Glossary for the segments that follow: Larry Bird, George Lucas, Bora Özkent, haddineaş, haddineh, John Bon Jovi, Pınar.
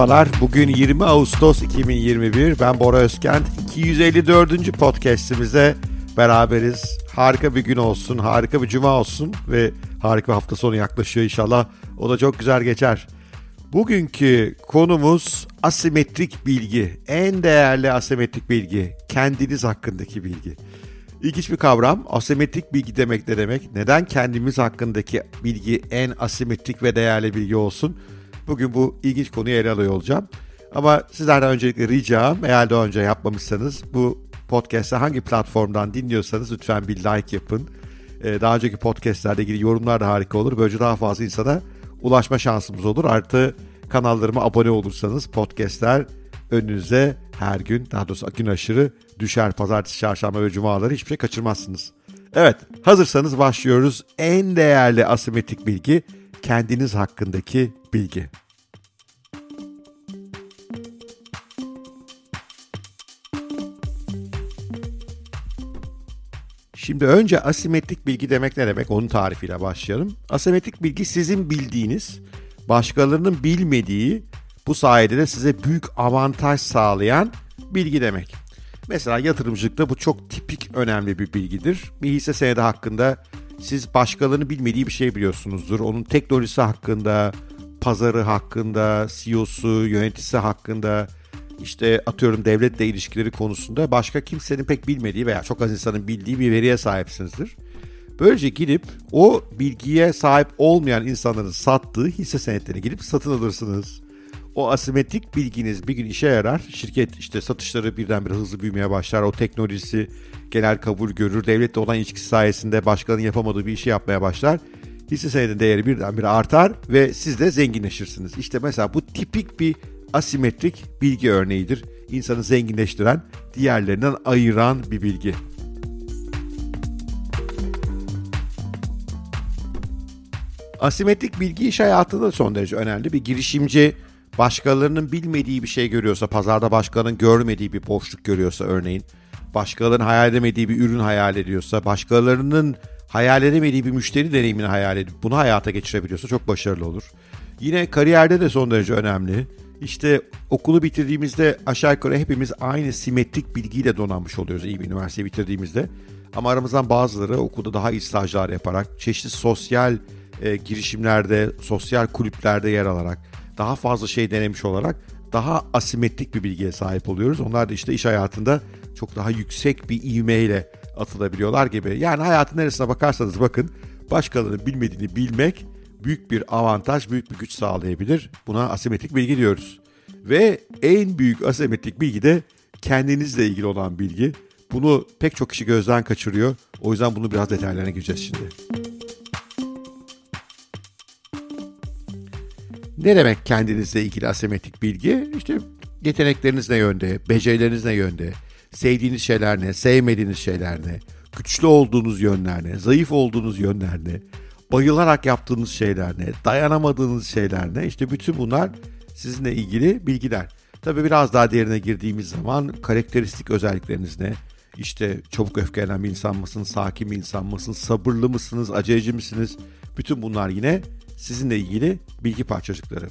Merhabalar, bugün 20 Ağustos 2021, ben Bora Özkent. 254. podcast'imize beraberiz. Harika bir gün olsun, harika bir cuma olsun ve harika bir hafta sonu yaklaşıyor inşallah. O da çok güzel geçer. Bugünkü konumuz asimetrik bilgi, en değerli asimetrik bilgi, kendiniz hakkındaki bilgi. İlginç bir kavram. Asimetrik bilgi demek ne demek? Neden kendimiz hakkındaki bilgi en asimetrik ve değerli bilgi olsun? Bugün bu ilginç konuyu ele alıyor olacağım. Ama sizlerden öncelikle ricam, eğer daha önce yapmamışsanız, bu podcast'ı hangi platformdan dinliyorsanız lütfen bir like yapın. Daha önceki podcast'lerle ilgili yorumlar da harika olur. Böylece daha fazla insana ulaşma şansımız olur. Artı kanallarıma abone olursanız podcast'ler önünüze her gün, daha doğrusu gün aşırı düşer. Pazartesi, çarşamba ve cumaları hiçbir şey kaçırmazsınız. Evet, hazırsanız başlıyoruz. En değerli asimetrik bilgi, kendiniz hakkındaki bilgi. Şimdi önce asimetrik bilgi demek ne demek? Onun tarifiyle başlayalım. Asimetrik bilgi sizin bildiğiniz, başkalarının bilmediği, bu sayede de size büyük avantaj sağlayan bilgi demek. Mesela yatırımcılıkta bu çok tipik önemli bir bilgidir. Bir hisse senedi hakkında siz başkalarının bilmediği bir şey biliyorsunuzdur. Onun teknolojisi hakkında, pazarı hakkında, CEO'su, yöneticisi hakkında, işte atıyorum devletle ilişkileri konusunda başka kimsenin pek bilmediği veya çok az insanın bildiği bir veriye sahipsinizdir. Böylece gidip o bilgiye sahip olmayan insanların sattığı hisse senetlerini gidip satın alırsınız. O asimetrik bilginiz bir gün işe yarar. Şirket işte satışları birdenbire hızlı büyümeye başlar. O teknolojisi genel kabul görür. Devletle olan ilişkisi sayesinde başkalarının yapamadığı bir işi yapmaya başlar. Hisse senedinin değeri birdenbire artar ve siz de zenginleşirsiniz. İşte mesela bu tipik bir asimetrik bilgi örneğidir. İnsanı zenginleştiren, diğerlerinden ayıran bir bilgi. Asimetrik bilgi iş hayatında son derece önemli. Bir girişimci başkalarının bilmediği bir şey görüyorsa, pazarda başkalarının görmediği bir boşluk görüyorsa örneğin, başkalarının hayal edemediği bir ürün hayal ediyorsa, başkalarının hayal edemediği bir müşteri deneyimini hayal edip bunu hayata geçirebiliyorsa çok başarılı olur. Yine kariyerde de son derece önemli. İşte okulu bitirdiğimizde aşağı yukarı hepimiz aynı simetrik bilgiyle donanmış oluyoruz iyi bir üniversite bitirdiğimizde. Ama aramızdan bazıları okulda daha iyi stajlar yaparak, çeşitli sosyal girişimlerde, sosyal kulüplerde yer alarak, daha fazla şey denemiş olarak daha asimetrik bir bilgiye sahip oluyoruz. Onlar da işte iş hayatında çok daha yüksek bir ivmeyle atılabiliyorlar gibi. Yani hayatın neresine bakarsanız bakın, başkalarının bilmediğini bilmek büyük bir avantaj, büyük bir güç sağlayabilir. Buna asimetrik bilgi diyoruz. Ve en büyük asimetrik bilgi de kendinizle ilgili olan bilgi. Bunu pek çok kişi gözden kaçırıyor. O yüzden bunu biraz detaylarına gireceğiz şimdi. Ne demek kendinizle ilgili asimetrik bilgi? İşte yetenekleriniz ne yönde, becerileriniz ne yönde, sevdiğiniz şeyler ne, sevmediğiniz şeyler ne, güçlü olduğunuz yönler ne, zayıf olduğunuz yönler ne, bayılarak yaptığınız şeyler ne, dayanamadığınız şeyler ne? İşte bütün bunlar sizinle ilgili bilgiler. Tabii biraz daha derine girdiğimiz zaman karakteristik özellikleriniz ne? İşte çabuk öfkelenen bir insan mısınız, sakin bir insan mısınız, sabırlı mısınız, aceleci misiniz? Bütün bunlar yine sizinle ilgili bilgi parçacıkları.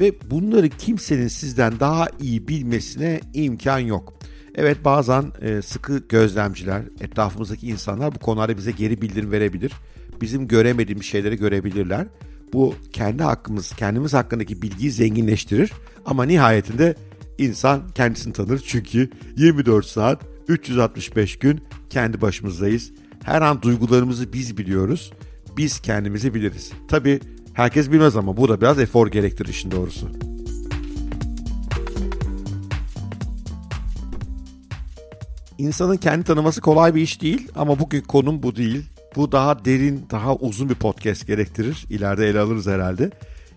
Ve bunları kimsenin sizden daha iyi bilmesine imkan yok. Evet, bazen sıkı gözlemciler, etrafımızdaki insanlar bu konularda bize geri bildirim verebilir. Bizim göremediğimiz şeyleri görebilirler. Bu kendi hakkımız, kendimiz hakkındaki bilgiyi zenginleştirir. Ama nihayetinde insan kendisini tanır. Çünkü 24 saat, 365 gün kendi başımızdayız. Her an duygularımızı biz biliyoruz. Biz kendimizi biliriz. Tabii herkes bilmez ama bu da biraz efor gerektirir işin doğrusu. İnsanın kendi tanıması kolay bir iş değil ama bugün konum bu değil. Bu daha derin, daha uzun bir podcast gerektirir. İleride ele alırız herhalde.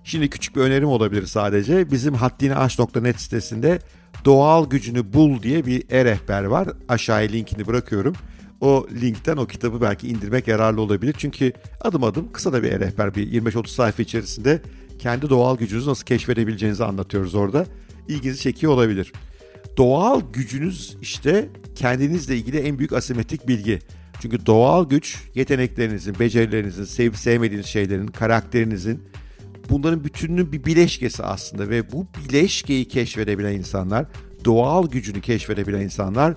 Şimdi küçük bir önerim olabilir sadece. Bizim haddineh.net sitesinde doğal gücünü bul diye bir e-rehber var. Aşağıya linkini bırakıyorum. O linkten o kitabı belki indirmek yararlı olabilir. Çünkü adım adım kısa da bir e-rehber, bir 25-30 sayfa içerisinde kendi doğal gücünüzü nasıl keşfedebileceğinizi anlatıyoruz orada. İlginizi çekiyor olabilir. Doğal gücünüz işte kendinizle ilgili en büyük asimetrik bilgi. Çünkü doğal güç yeteneklerinizin, becerilerinizin, sevip sevmediğiniz şeylerin, karakterinizin, bunların bütününün bir bileşkesi aslında ve bu bileşkeyi keşfedebilen insanlar, doğal gücünü keşfedebilen insanlar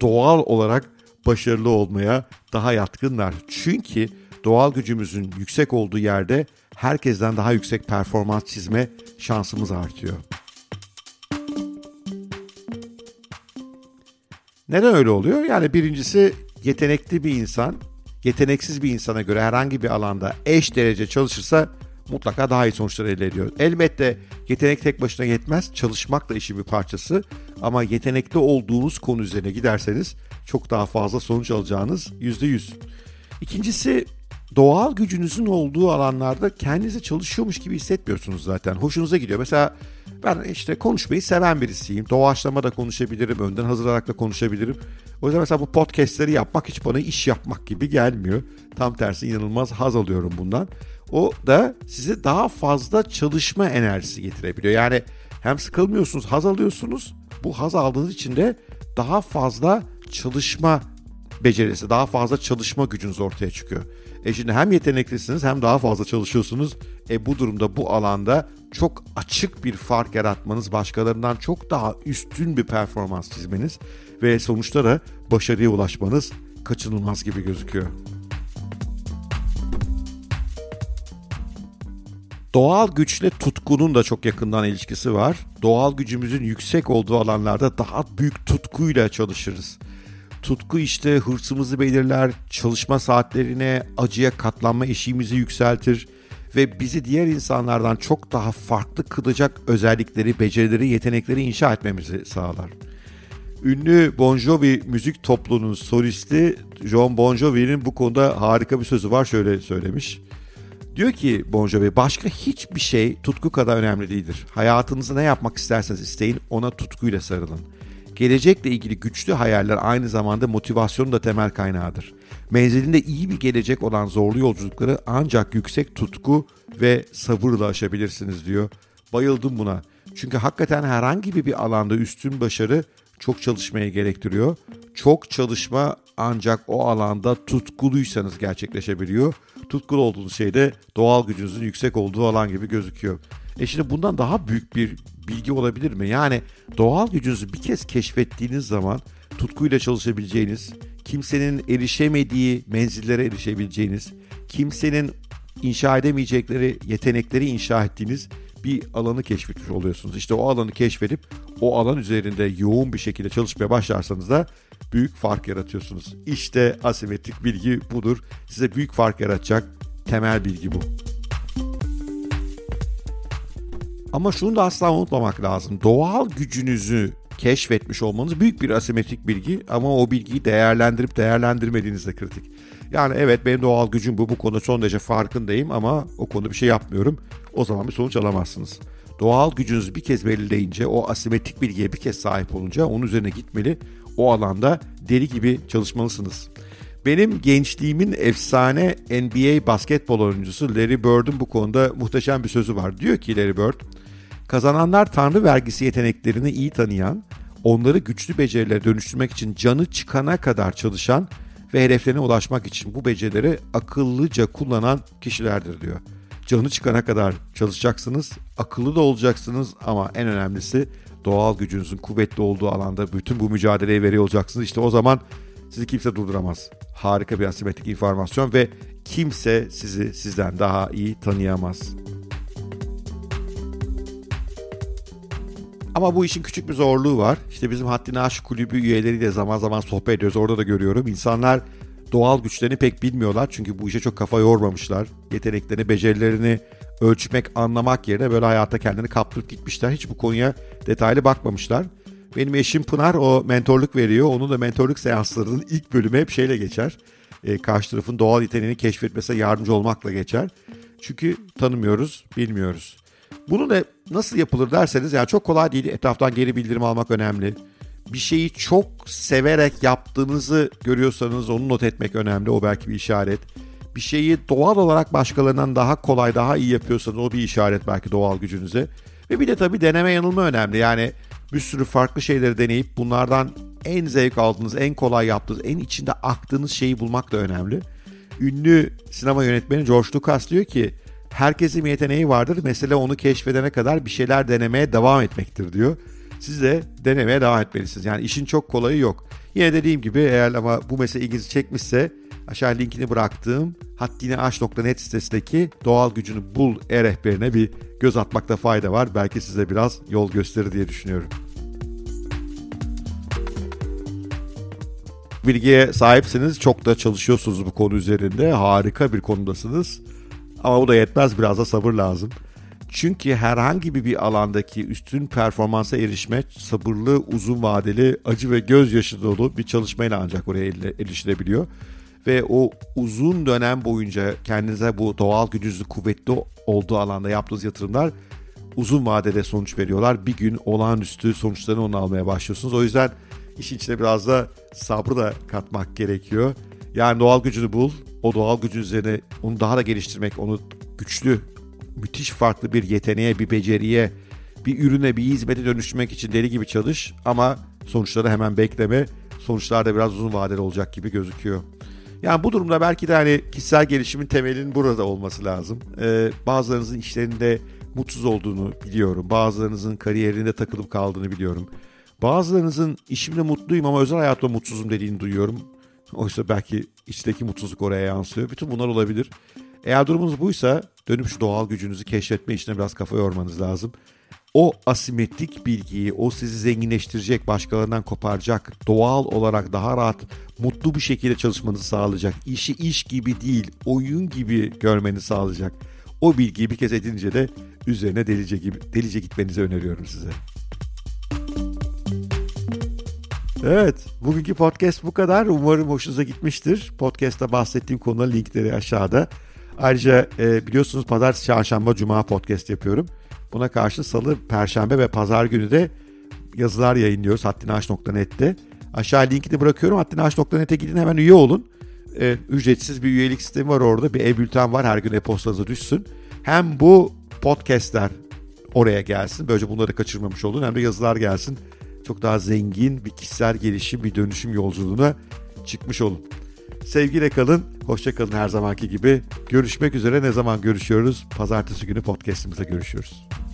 doğal olarak başarılı olmaya daha yatkınlar. Çünkü doğal gücümüzün yüksek olduğu yerde herkesten daha yüksek performans çizme şansımız artıyor. Neden öyle oluyor? Yani birincisi yetenekli bir insan, yeteneksiz bir insana göre herhangi bir alanda eş derece çalışırsa mutlaka daha iyi sonuçlar elde ediyor. Elbette yetenek tek başına yetmez, çalışmak da işin bir parçası. Ama yetenekli olduğunuz konu üzerine giderseniz çok daha fazla sonuç alacağınız %100. İkincisi, doğal gücünüzün olduğu alanlarda kendinize çalışıyormuş gibi hissetmiyorsunuz zaten. Hoşunuza gidiyor. Mesela ben işte konuşmayı seven birisiyim. Doğaçlama da konuşabilirim, önden hazırlarak da konuşabilirim. O yüzden mesela bu podcastleri yapmak hiç bana iş yapmak gibi gelmiyor. Tam tersi inanılmaz haz alıyorum bundan. O da size daha fazla çalışma enerjisi getirebiliyor. Yani hem sıkılmıyorsunuz, haz alıyorsunuz. Bu haz aldığınız için de daha fazla çalışma becerisi, daha fazla çalışma gücünüz ortaya çıkıyor. Şimdi hem yeteneklisiniz hem daha fazla çalışıyorsunuz. Bu durumda bu alanda çok açık bir fark yaratmanız, başkalarından çok daha üstün bir performans çizmeniz ve sonuçlara başarıya ulaşmanız kaçınılmaz gibi gözüküyor. Doğal güçle tutkunun da çok yakından ilişkisi var. Doğal gücümüzün yüksek olduğu alanlarda daha büyük tutkuyla çalışırız. Tutku işte hırsımızı belirler, çalışma saatlerine, acıya katlanma eşiğimizi yükseltir ve bizi diğer insanlardan çok daha farklı kılacak özellikleri, becerileri, yetenekleri inşa etmemizi sağlar. Ünlü Bon Jovi müzik topluluğunun solisti John Bon Jovi'nin bu konuda harika bir sözü var, şöyle söylemiş. Diyor ki Bon Jovi, başka hiçbir şey tutku kadar önemli değildir. Hayatınızı ne yapmak isterseniz isteyin, ona tutkuyla sarılın. Gelecekle ilgili güçlü hayaller aynı zamanda motivasyonun da temel kaynağıdır. Menzilinde iyi bir gelecek olan zorlu yolculukları ancak yüksek tutku ve sabırla aşabilirsiniz diyor. Bayıldım buna. Çünkü hakikaten herhangi bir alanda üstün başarı çok çalışmaya gerektiriyor. Çok çalışma ancak o alanda tutkuluysanız gerçekleşebiliyor. Tutkulu olduğunuz şey de doğal gücünüzün yüksek olduğu alan gibi gözüküyor. Şimdi bundan daha büyük bir bilgi olabilir mi? Yani doğal gücünüzü bir kez keşfettiğiniz zaman tutkuyla çalışabileceğiniz, kimsenin erişemediği menzillere erişebileceğiniz, kimsenin inşa edemeyecekleri yetenekleri inşa ettiğiniz bir alanı keşfetmiş oluyorsunuz. İşte o alanı keşfedip o alan üzerinde yoğun bir şekilde çalışmaya başlarsanız da büyük fark yaratıyorsunuz. İşte asimetrik bilgi budur. Size büyük fark yaratacak temel bilgi bu. Ama şunu da asla unutmamak lazım. Doğal gücünüzü keşfetmiş olmanız büyük bir asimetrik bilgi ama o bilgiyi değerlendirip değerlendirmediğiniz de kritik. Yani evet benim doğal gücüm bu konuda son derece farkındayım ama o konuda bir şey yapmıyorum. O zaman bir sonuç alamazsınız. Doğal gücünüzü bir kez belirleyince, o asimetrik bilgiye bir kez sahip olunca onun üzerine gitmeli. O alanda deli gibi çalışmalısınız. Benim gençliğimin efsane NBA basketbol oyuncusu Larry Bird'ün bu konuda muhteşem bir sözü var. Diyor ki Larry Bird, kazananlar tanrı vergisi yeteneklerini iyi tanıyan, onları güçlü becerilere dönüştürmek için canı çıkana kadar çalışan ve hedeflerine ulaşmak için bu becerileri akıllıca kullanan kişilerdir diyor. Canı çıkana kadar çalışacaksınız, akıllı da olacaksınız ama en önemlisi doğal gücünüzün kuvvetli olduğu alanda bütün bu mücadeleyi veriyor olacaksınız. İşte o zaman sizi kimse durduramaz. Harika bir asimetrik informasyon ve kimse sizi sizden daha iyi tanıyamaz. Ama bu işin küçük bir zorluğu var. İşte bizim Haddini Aşk Kulübü üyeleriyle zaman zaman sohbet ediyoruz. Orada da görüyorum. İnsanlar doğal güçlerini pek bilmiyorlar. Çünkü bu işe çok kafa yormamışlar. Yeteneklerini, becerilerini ölçmek, anlamak yerine böyle hayata kendini kaptırıp gitmişler. Hiç bu konuya detaylı bakmamışlar. Benim eşim Pınar, o mentorluk veriyor. Onun da mentorluk seanslarının ilk bölümü hep şeyle geçer. Karşı tarafın doğal yeteneğini keşfetmesine yardımcı olmakla geçer. Çünkü tanımıyoruz, bilmiyoruz. Bunu da nasıl yapılır derseniz, yani çok kolay değil. Etraftan geri bildirim almak önemli. Bir şeyi çok severek yaptığınızı görüyorsanız onu not etmek önemli. O belki bir işaret. Bir şeyi doğal olarak başkalarından daha kolay, daha iyi yapıyorsanız o bir işaret belki doğal gücünüze. Ve bir de tabii deneme yanılma önemli. Yani bir sürü farklı şeyleri deneyip bunlardan en zevk aldığınız, en kolay yaptığınız, en içinde aktığınız şeyi bulmak da önemli. Ünlü sinema yönetmeni George Lucas diyor ki, herkesin bir yeteneği vardır. Mesele onu keşfedene kadar bir şeyler denemeye devam etmektir diyor. Siz de denemeye devam etmelisiniz. Yani işin çok kolayı yok. Yine dediğim gibi eğer ama bu mesele ilginizi çekmişse aşağı linkini bıraktığım haddineaş.net sitesindeki doğal gücünü bul e-rehberine bir göz atmakta fayda var. Belki size biraz yol gösterir diye düşünüyorum. Bilgiye sahipsiniz. Çok da çalışıyorsunuz bu konu üzerinde. Harika bir konudasınız. Ama bu da yetmez. Biraz da sabır lazım. Çünkü herhangi bir alandaki üstün performansa erişme sabırlı, uzun vadeli, acı ve gözyaşı dolu bir çalışmayla ancak oraya erişilebiliyor. Ve o uzun dönem boyunca kendinize bu doğal gücünüzün kuvvetli olduğu alanda yaptığınız yatırımlar uzun vadede sonuç veriyorlar. Bir gün olağanüstü sonuçlarını onu almaya başlıyorsunuz. O yüzden işin içine biraz da sabrı da katmak gerekiyor. Yani doğal gücünü bul, o doğal gücün üzerine onu daha da geliştirmek, onu güçlü, müthiş farklı bir yeteneğe, bir beceriye, bir ürüne, bir hizmete dönüştürmek için deli gibi çalış. Ama sonuçları hemen bekleme. Sonuçlar da biraz uzun vadeli olacak gibi gözüküyor. Yani bu durumda belki de hani kişisel gelişimin temelinin burada olması lazım. Bazılarınızın işlerinde mutsuz olduğunu biliyorum. Bazılarınızın kariyerinde takılıp kaldığını biliyorum. Bazılarınızın işimde mutluyum ama özel hayatımda mutsuzum dediğini duyuyorum. Oysa belki içteki mutsuzluk oraya yansıyor. Bütün bunlar olabilir. Eğer durumunuz buysa dönüp şu doğal gücünüzü keşfetme işine biraz kafa yormanız lazım. O asimetrik bilgiyi, o sizi zenginleştirecek, başkalarından koparacak, doğal olarak daha rahat, mutlu bir şekilde çalışmanızı sağlayacak, işi iş gibi değil, oyun gibi görmenizi sağlayacak. O bilgiyi bir kez edince de üzerine delice gitmenizi öneriyorum size. Evet, bugünkü podcast bu kadar. Umarım hoşunuza gitmiştir. Podcast'ta bahsettiğim konuların linkleri aşağıda. Ayrıca biliyorsunuz pazartesi, çarşamba, cuma podcast yapıyorum. Buna karşı salı, perşembe ve pazar günü de yazılar yayınlıyoruz haddineaş.net'te. Aşağı linkini bırakıyorum. haddineaş.net'e gidin, hemen üye olun. Ücretsiz bir üyelik sistemi var orada. Bir e-bülten var, her gün e-postanıza düşsün. Hem bu podcastler oraya gelsin. Böylece bunları kaçırmamış olun. Hem de yazılar gelsin. Çok daha zengin bir kişisel gelişim, bir dönüşüm yolculuğuna çıkmış olun. Sevgiyle kalın, hoşça kalın her zamanki gibi. Görüşmek üzere, ne zaman görüşüyoruz? Pazartesi günü podcast'imizde görüşüyoruz.